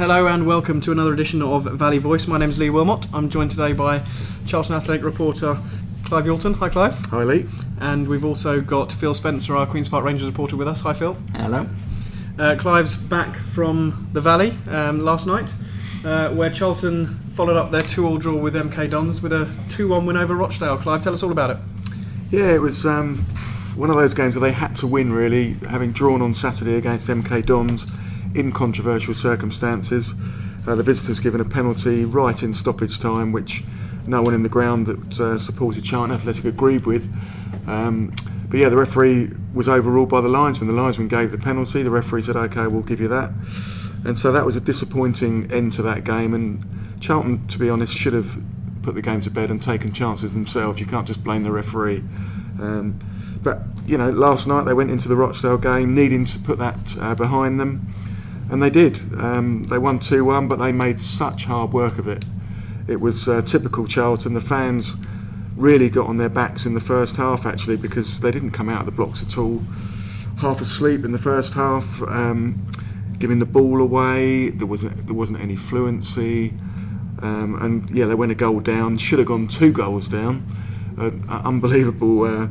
Hello and welcome to another edition of Valley Voice. My name's Lee Wilmot. I'm joined today by Charlton Athletic reporter Clive Yalton. Hi Clive. Hi Lee. And we've also got Phil Spencer, our Queen's Park Rangers reporter, with us. Hi Phil. Hello. Clive's back from the Valley last night, where Charlton followed up their 2-2 draw with MK Dons with a 2-1 win over Rochdale. Clive, tell us all about it. Yeah, it was one of those games where they had to win, really, having drawn on Saturday against MK Dons in controversial circumstances. The visitors given a penalty right in stoppage time, which no one in the ground that supported Charlton Athletic agreed with. But yeah, the referee was overruled by the linesman. The linesman gave the penalty. The referee said, OK, we'll give you that. And so that was a disappointing end to that game. And Charlton, to be honest, should have put the game to bed and taken chances themselves. You can't just blame the referee. But, you know, last night they went into the Rochdale game needing to put that behind them. And they did. They won 2-1, but they made such hard work of it. It was typical Charlton. The fans really got on their backs in the first half, actually, because they didn't come out of the blocks at all. Half asleep in the first half, giving the ball away. There wasn't any fluency. And, yeah, they went a goal down. Should have gone two goals down. An unbelievable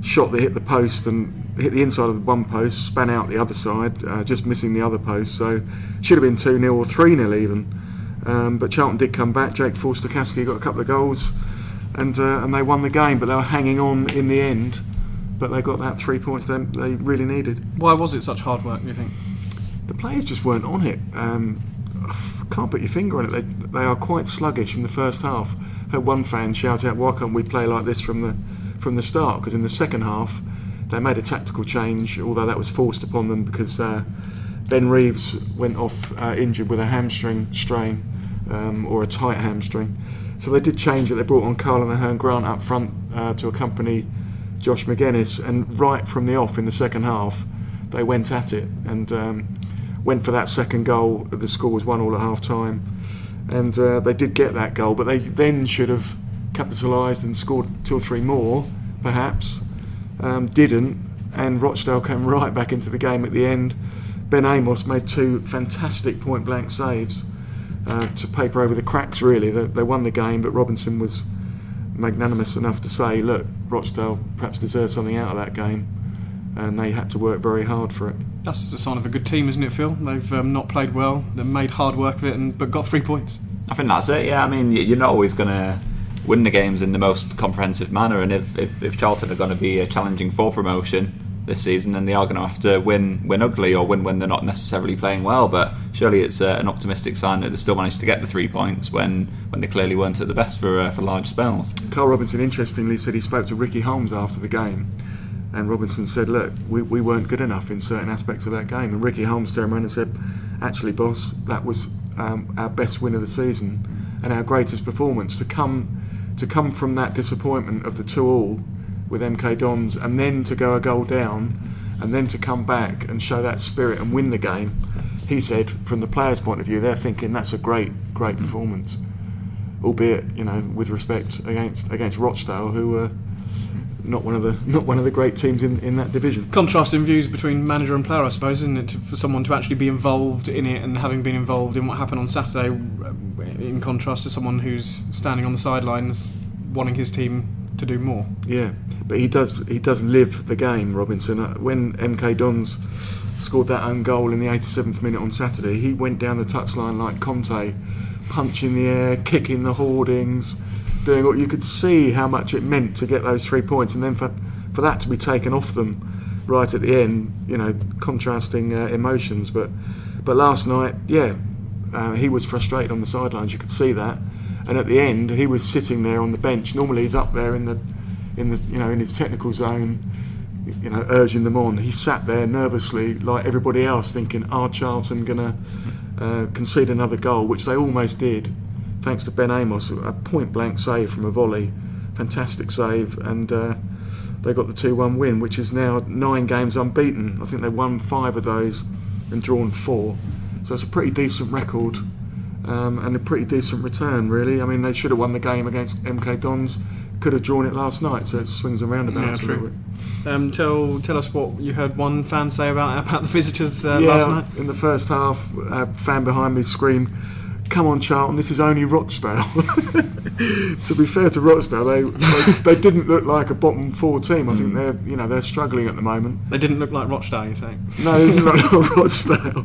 shot that hit the post and hit the inside of the one post, span out the other side, just missing the other post. So should have been 2-0 or 3-0 even. But Charlton did come back. Jake Forster-Caskey got a couple of goals and they won the game, but they were hanging on in the end. But they got that 3 points they really needed. Why was it such hard work, do you think? The players just weren't on it. Can't put your finger on it. They are quite sluggish in the first half. I heard one fan shout out, why can't we play like this from the start? Because in the second half, they made a tactical change, although that was forced upon them because Ben Reeves went off injured with a hamstring strain or a tight hamstring. So they did change it. They brought on Karlan Ahearne-Grant up front to accompany Josh Magennis, and right from the off in the second half, they went at it and went for that second goal. The score was 1-1 at half-time, and they did get that goal, but they then should have capitalised and scored two or three more, perhaps. Didn't, and Rochdale came right back into the game at the end. Ben Amos made two fantastic point blank saves to paper over the cracks, really. They won the game, but Robinson was magnanimous enough to say, look, Rochdale perhaps deserved something out of that game, and they had to work very hard for it. That's the sign of a good team, isn't it, Phil? They've not played well, they've made hard work of it, but got 3 points. I think that's it, yeah. I mean, you're not always going to win the games in the most comprehensive manner, and if Charlton are going to be challenging for promotion this season, then they are going to have to win ugly or win when they're not necessarily playing well. But surely it's an optimistic sign that they still managed to get the 3 points when they clearly weren't at the best for large spells. Carl Robinson, interestingly, said he spoke to Ricky Holmes after the game, and Robinson said, look, we weren't good enough in certain aspects of that game. And Ricky Holmes turned around and said, actually, boss, that was our best win of the season and our greatest performance. To come from that disappointment of the 2-2 with MK Dons, and then to go a goal down, and then to come back and show that spirit and win the game, he said, from the players' point of view, they're thinking that's a great performance, albeit, you know, with respect against Rochdale, who were not one of the great teams in that division. Contrasting views between manager and player, I suppose, isn't it? For someone to actually be involved in it and having been involved in what happened on Saturday, in contrast to someone who's standing on the sidelines wanting his team to do more. Yeah, but he does live the game, Robinson. When MK Dons scored that own goal in the 87th minute on Saturday, he went down the touchline like Conte, punching the air, kicking the hoardings, doing what you could see how much it meant to get those 3 points, and then for that to be taken off them right at the end, you know, contrasting emotions. But last night, yeah, he was frustrated on the sidelines. You could see that, and at the end, he was sitting there on the bench. Normally, he's up there in the you know, in his technical zone, you know, urging them on. He sat there nervously, like everybody else, thinking, "Are Charlton gonna concede another goal?" Which they almost did. Thanks to Ben Amos, a point-blank save from a volley, fantastic save, and they got the 2-1 win, which is now 9 games unbeaten. I think they won 5 of those and drawn 4, so it's a pretty decent record and a pretty decent return, really. I mean, they should have won the game against MK Dons, could have drawn it last night, so it swings and roundabouts. Yeah, true. Tell us what you heard one fan say about the visitors last night. In the first half, a fan behind me screamed, "Come on, Charlton, this is only Rochdale." To be fair to Rochdale, they didn't look like a bottom four team. I think they're struggling at the moment. They didn't look like Rochdale, you're saying? No, they didn't look like Rochdale.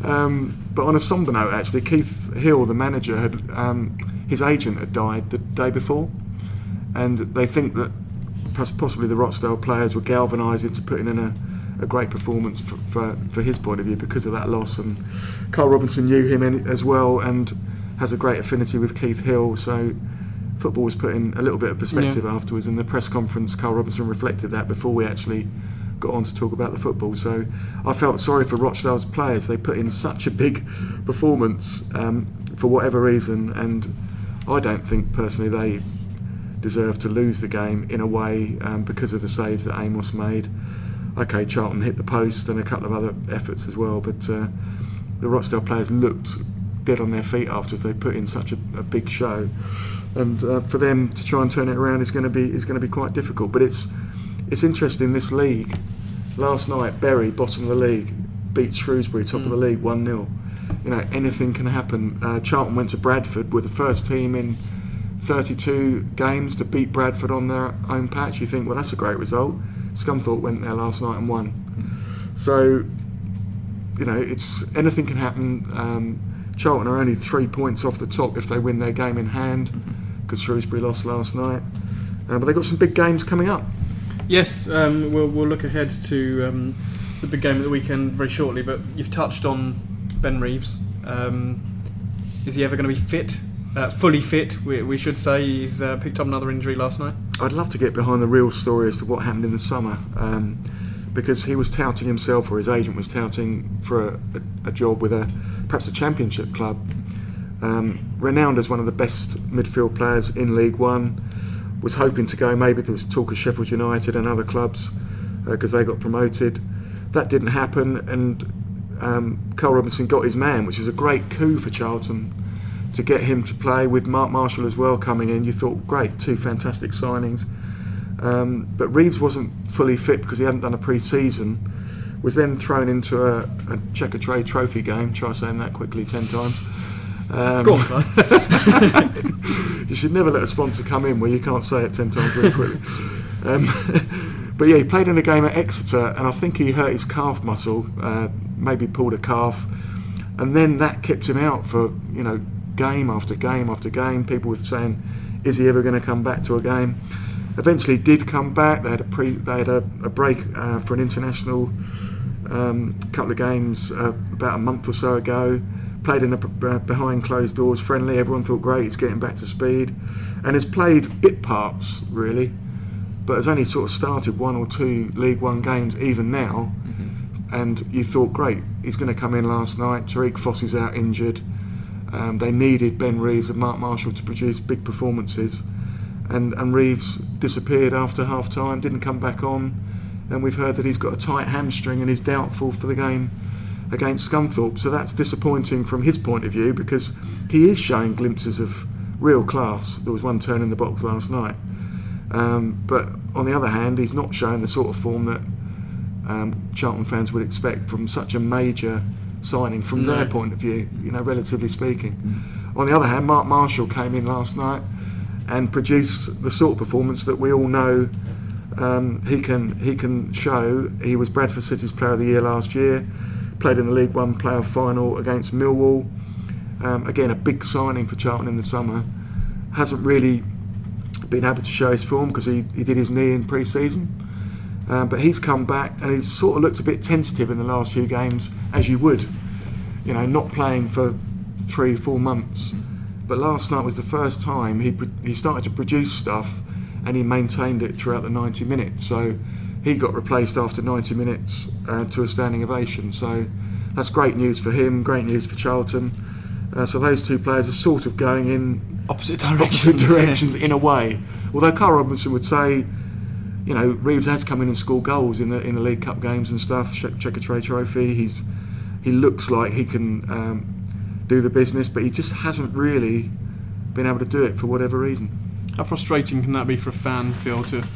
But on a somber note, actually, Keith Hill, the manager, had his agent had died the day before, and they think that possibly the Rochdale players were galvanised into putting in a great performance for his point of view because of that loss, and Carl Robinson knew him as well and has a great affinity with Keith Hill, so football was put in a little bit of perspective afterwards. In the press conference, Carl Robinson reflected that before we actually got on to talk about the football, so I felt sorry for Rochdale's players. They put in such a big performance for whatever reason, and I don't think personally they deserve to lose the game in a way because of the saves that Amos made. OK, Charlton hit the post and a couple of other efforts as well, but the Rochdale players looked dead on their feet after they put in such a big show, and for them to try and turn it around is going to be quite difficult. But it's interesting, this league. Last night, Bury, bottom of the league, beat Shrewsbury, top of the league, 1-0. You know, anything can happen. Charlton went to Bradford, with the first team in 32 games to beat Bradford on their own patch. You think, well, that's a great result. Scunthorpe went there last night and won. So, you know, it's anything can happen. Charlton are only 3 points off the top if they win their game in hand, because Shrewsbury lost last night. But they've got some big games coming up. Yes, we'll look ahead to the big game of the weekend very shortly, but you've touched on Ben Reeves. Is he ever going to be fit? Fully fit, we should say. He's picked up another injury last night. I'd love to get behind the real story as to what happened in the summer, because he was touting himself, or his agent was touting for a job with perhaps a championship club, renowned as one of the best midfield players in League One, was hoping to go. Maybe there was talk of Sheffield United and other clubs because they got promoted. That didn't happen, and Carl Robinson got his man, which was a great coup for Charlton, to get him to play with Mark Marshall as well coming in. You thought, great, two fantastic signings. But Reeves wasn't fully fit because he hadn't done a pre-season, was then thrown into a Checker Trade Trophy game. Try saying that quickly 10 times. Go on. You should never let a sponsor come in where you can't say it 10 times really quickly. But yeah, he played in a game at Exeter, and I think he hurt his calf muscle, maybe pulled a calf, and then that kept him out for, you know, game after game after game. People were saying, is he ever going to come back to a game? Eventually he did come back. They had a break for an international, couple of games about a month or so ago. Played in a behind closed doors friendly. Everyone thought, great, he's getting back to speed, and has played bit parts really, but has only sort of started one or two League One games even now. And you thought, great, he's going to come in last night. Tariqe Fosu's out injured. They needed Ben Reeves and Mark Marshall to produce big performances, and Reeves disappeared after half time, didn't come back on, and we've heard that he's got a tight hamstring and is doubtful for the game against Scunthorpe. So that's disappointing from his point of view, because he is showing glimpses of real class. There was one turn in the box last night, but on the other hand, he's not showing the sort of form that Charlton fans would expect from such a major signing from their point of view, you know, relatively speaking. On the other hand, Mark Marshall came in last night and produced the sort of performance that we all know he can show. He was Bradford City's Player of the Year last year, played in the League One playoff final against Millwall. Again, a big signing for Charlton in the summer. Hasn't really been able to show his form because he did his knee in pre-season. But he's come back and he's sort of looked a bit tentative in the last few games, as you would, you know, not playing for 3-4 months. But last night was the first time he started to produce stuff, and he maintained it throughout the 90 minutes. So he got replaced after 90 minutes to a standing ovation. So that's great news for him, great news for Charlton. So those two players are sort of going in opposite directions in a way. Although Carl Robinson would say, you know, Reeves has come in and scored goals in the League Cup games and stuff, Checker Trade Trophy. He looks like he can do the business, but he just hasn't really been able to do it for whatever reason. How frustrating can that be for a fan, Phil, to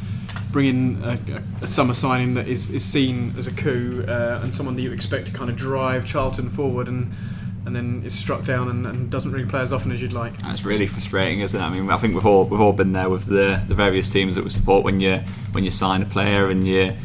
bring in a summer signing that is seen as a coup and someone that you expect to kind of drive Charlton forward and then is struck down and doesn't really play as often as you'd like? That's really frustrating, isn't it? I mean, I think we've all been there with the various teams that we support when you sign a player and the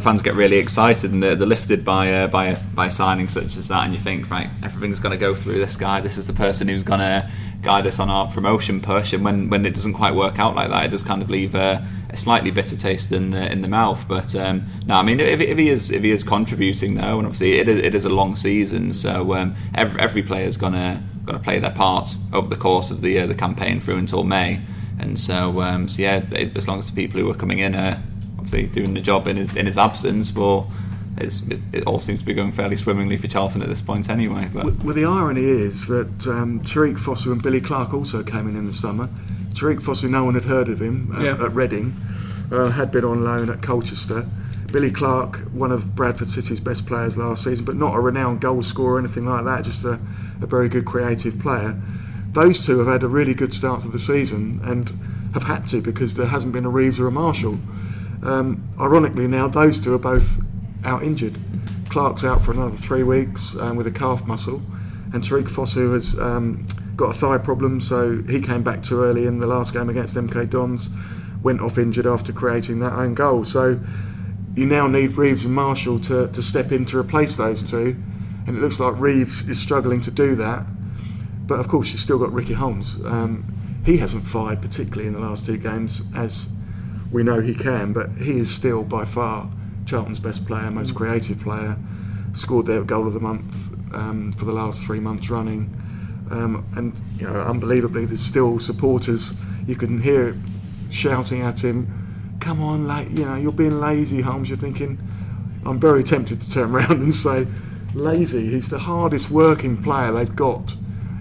fans get really excited and they're lifted by signing such as that, and you think, right, everything's going to go through this guy. This is the person who's going to guide us on our promotion push. And when it doesn't quite work out like that, it does kind of leave a slightly bitter taste in the mouth. But no, I mean, if he is contributing though, and obviously it is a long season, so every player is going to play their part over the course of the campaign through until May. And so yeah, as long as the people who are coming in are doing the job in his absence, well, it all seems to be going fairly swimmingly for Charlton at this point anyway. But. Well, the irony is that Tariqe Fosu and Billy Clark also came in the summer. Tariqe Fosu, no one had heard of him at Reading, had been on loan at Colchester. Billy Clark, one of Bradford City's best players last season, but not a renowned goal scorer or anything like that, just a very good creative player. Those two have had a really good start to the season and have had to, because there hasn't been a Reeves or a Marshall. Ironically now, those two are both out injured. Clark's out for another 3 weeks with a calf muscle, and Tariqe Fosu has got a thigh problem, so he came back too early in the last game against MK Dons, went off injured after creating that own goal. So you now need Reeves and Marshall to step in to replace those two, and it looks like Reeves is struggling to do that. But of course you've still got Ricky Holmes. He hasn't fired particularly in the last two games, as we know he can, but he is still by far Charlton's best player, most creative player. Scored their goal of the month for the last 3 months running, and you know, unbelievably, there's still supporters. You can hear shouting at him, "Come on, you know, you're being lazy, Holmes." You're thinking, I'm very tempted to turn around and say, "Lazy? He's the hardest working player they've got.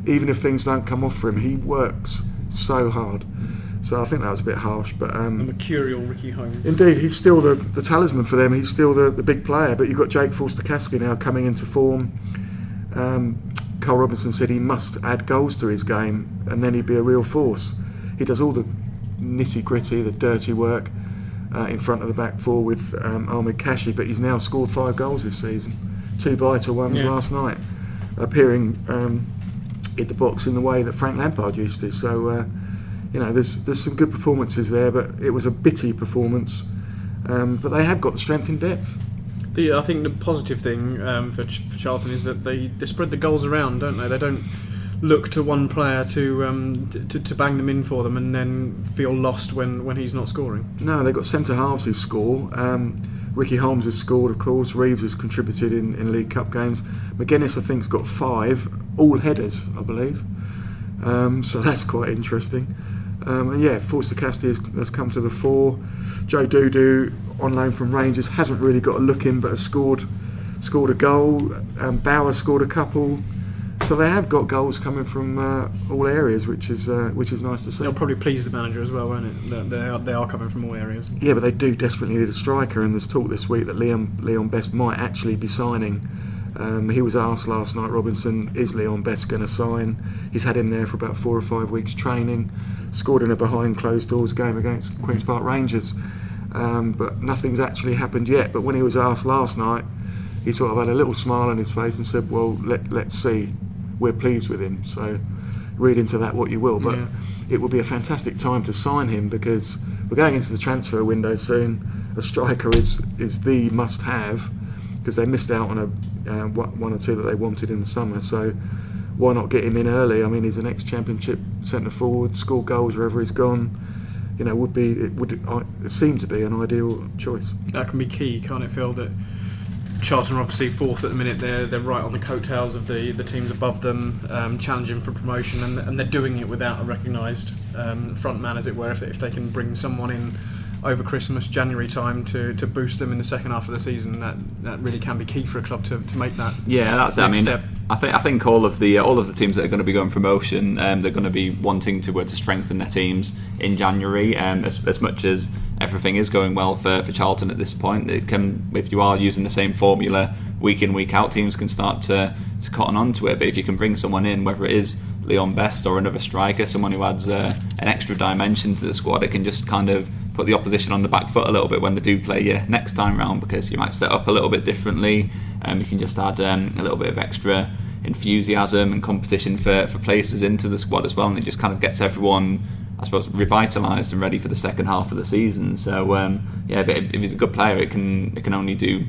Even if things don't come off for him, he works so hard." So I think that was a bit harsh, but the mercurial Ricky Holmes. Indeed, he's still the talisman for them. He's still the big player. But you've got Jake Forster-Caskey now coming into form. Carl Robinson said he must add goals to his game, and then he'd be a real force. He does all the nitty gritty, the dirty work in front of the back four with Ahmed Kashi. But he's now scored 5 goals this season, 2 vital ones last night, appearing in the box in the way that Frank Lampard used to. So. You know, there's some good performances there, but it was a bitty performance. But they have got the strength in depth. I think the positive thing for Charlton is that they spread the goals around, don't they? They don't look to one player to bang them in for them and then feel lost when he's not scoring. No, they've got centre halves who score. Ricky Holmes has scored, of course. Reeves has contributed in League Cup games. Magennis, I think, has got 5, all headers, I believe. So that's quite interesting. And yeah, Forster-Caskey has come to the fore. Joe Dudu, on loan from Rangers, hasn't really got a look in, but has scored a goal. Bauer scored a couple, so they have got goals coming from all areas, which is nice to see. They'll probably please the manager as well, won't it? That they are coming from all areas. Yeah, but they do desperately need a striker, and there's talk this week that Leon Best might actually be signing. He was asked last night, Robinson, is Leon Best going to sign? He's had him there for about 4 or 5 weeks training. Scored in a behind closed doors game against Queen's Park Rangers, but nothing's actually happened yet. But when he was asked last night, he sort of had a little smile on his face and said, well, let's see, we're pleased with him. So read into that what you will, but it will be a fantastic time to sign him, because we're going into the transfer window soon. A striker is the must have, because they missed out on a one or two that they wanted in the summer, so why not get him in early? I mean, he's an ex-championship centre forward, score goals wherever he's gone. You know, it would seem to be an ideal choice. That can be key, can't it, Phil? That Charlton are obviously 4th at the minute. They're right on the coattails of the teams above them, challenging for promotion, and they're doing it without a recognised front man, as it were. If they can bring someone in over Christmas, January time to boost them in the second half of the season, that really can be key for a club to make that step. Yeah, that's it. I mean, I think all of the teams that are going to be going for promotion, they're going to be wanting to strengthen their teams in January. As much as everything is going well for Charlton at this point, it can, if you are using the same formula week in, week out, teams can start to cotton on to it. But if you can bring someone in, whether it is Leon Best or another striker, someone who adds an extra dimension to the squad, it can just kind of put the opposition on the back foot a little bit when they do play you next time round, because you might set up a little bit differently, and you can just add a little bit of extra enthusiasm and competition for places into the squad as well, and it just kind of gets everyone, I suppose, revitalised and ready for the second half of the season. So yeah, but if he's a good player, it can only do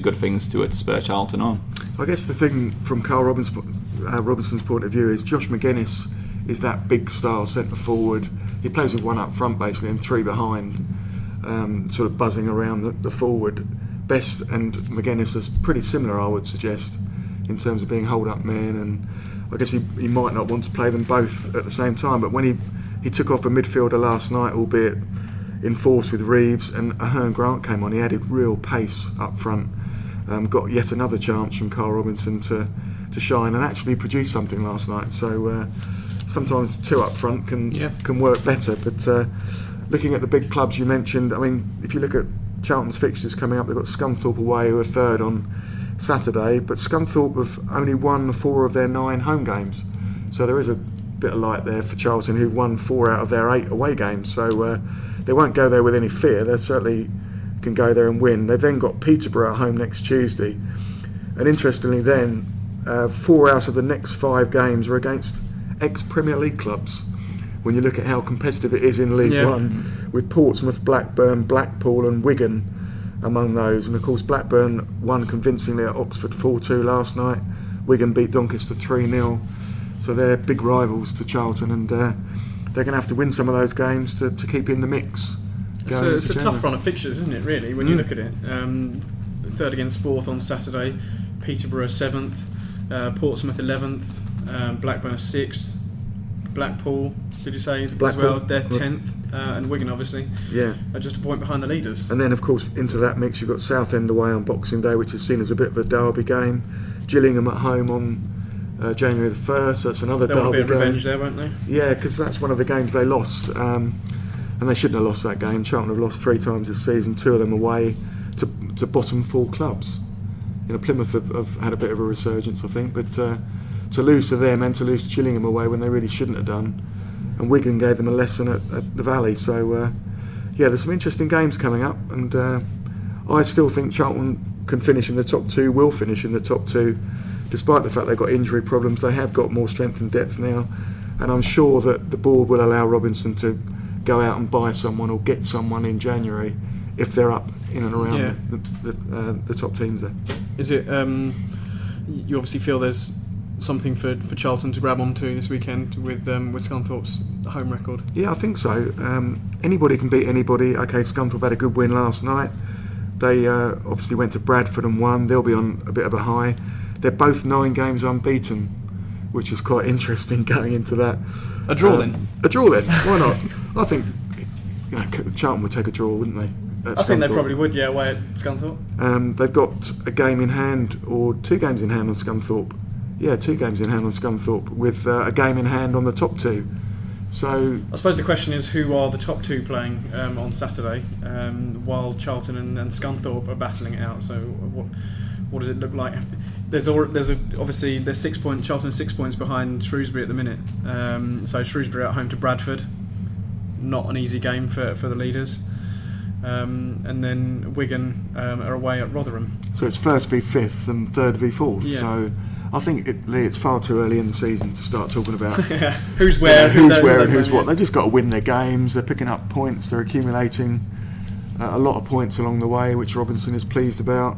good things to spur Charlton on. I guess the thing from Carl Robinson's point of view is Josh Magennis is that big style centre forward. He plays with one up front basically and three behind, sort of buzzing around the forward. Best and Magennis is pretty similar, I would suggest, in terms of being hold up men, and I guess he might not want to play them both at the same time, but when he took off a midfielder last night, albeit in force with Reeves, and Ahearne-Grant came on, he added real pace up front, got yet another chance from Carl Robinson to shine and actually produce something last night. So sometimes two up front can work better, but looking at the big clubs you mentioned, I mean, if you look at Charlton's fixtures coming up, they've got Scunthorpe away, who are third on Saturday, but Scunthorpe have only won 4 of their 9 home games, so there is a bit of light there for Charlton, who've won 4 out of their 8 away games, so they won't go there with any fear. They certainly can go there and win. They've then got Peterborough at home next Tuesday, and interestingly then 4 out of the next 5 games are against ex-Premier League clubs, when you look at how competitive it is in League One, with Portsmouth, Blackburn, Blackpool and Wigan among those. And of course Blackburn won convincingly at Oxford 4-2 last night. Wigan beat Doncaster 3-0, so they're big rivals to Charlton, and they're going to have to win some of those games to keep in the mix. So it's a tough run of fixtures, isn't it, really, when you look at it. 3rd against 4th on Saturday, Peterborough 7th, Portsmouth 11th, Blackburn 6th, Blackpool, did you say, Blackpool as well? They're 10th, and Wigan obviously are just a point behind the leaders. And then of course into that mix you've got Southend away on Boxing Day, which is seen as a bit of a derby game, Gillingham at home on January the 1st, so it's another derby game. They'll be a bit of revenge there, won't they? Yeah, because that's one of the games they lost, and they shouldn't have lost that game. Charlton have lost 3 times this season, 2 of them away to bottom 4 clubs. You know, Plymouth have had a bit of a resurgence, I think, but to lose to them and to lose to Gillingham away when they really shouldn't have done, and Wigan gave them a lesson at the Valley. So yeah, there's some interesting games coming up, and I still think Charlton can finish in the top 2, will finish in the top 2, despite the fact they've got injury problems. They have got more strength and depth now, and I'm sure that the board will allow Robinson to go out and buy someone or get someone in January if they're up in and around the top teams there. Is it you obviously feel there's something for Charlton to grab onto this weekend with Scunthorpe's home record? Yeah, I think so. Anybody can beat anybody. Okay, Scunthorpe had a good win last night. They obviously went to Bradford and won. They'll be on a bit of a high. They're both 9 games unbeaten, which is quite interesting going into that. A draw then? A draw then. Why not? I think Charlton would take a draw, wouldn't they? I think they probably would, away at Scunthorpe. They've got a game in hand, or 2 games in hand on Scunthorpe. Yeah, 2 games in hand on Scunthorpe, with a game in hand on the top 2. So I suppose the question is, who are the top 2 playing on Saturday, while Charlton and Scunthorpe are battling it out? So what does it look like? Obviously there's 6 points. Charlton 6 points behind Shrewsbury at the minute. So Shrewsbury at home to Bradford, not an easy game for the leaders. And then Wigan are away at Rotherham. So it's 1st v 5th and 3rd v 4th. Yeah. So I think, Lee, it's far too early in the season to start talking about who's where, and who's what. They've just got to win their games. They're picking up points. They're accumulating a lot of points along the way, which Robinson is pleased about.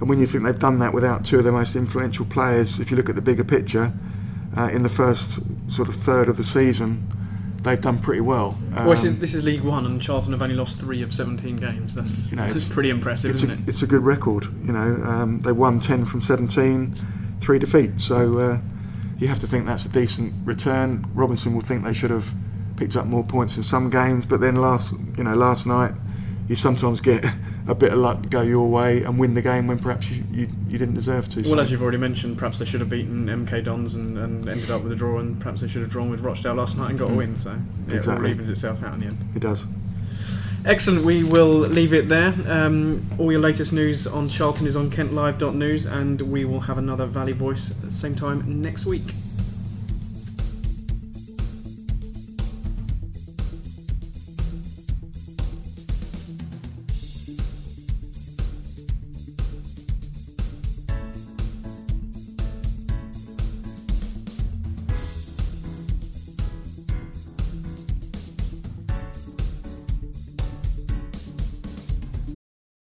And when you think they've done that without 2 of their most influential players, if you look at the bigger picture, in the first sort of third of the season, they've done pretty well. Well, this is League One, and Charlton have only lost 3 of 17 games. That's that's pretty impressive, isn't it? It's a good record. They won 10 from 17. 3 defeats, so you have to think that's a decent return. Robinson will think they should have picked up more points in some games, but then last night you sometimes get a bit of luck go your way and win the game when perhaps you didn't deserve to. Well, so, as you've already mentioned, perhaps they should have beaten MK Dons and ended up with a draw, and perhaps they should have drawn with Rochdale last night and got a win. So it all evens itself out in the end. It does. Excellent, we will leave it there. All your latest news on Charlton is on kentlive.news, and we will have another Valley Voice at the same time next week.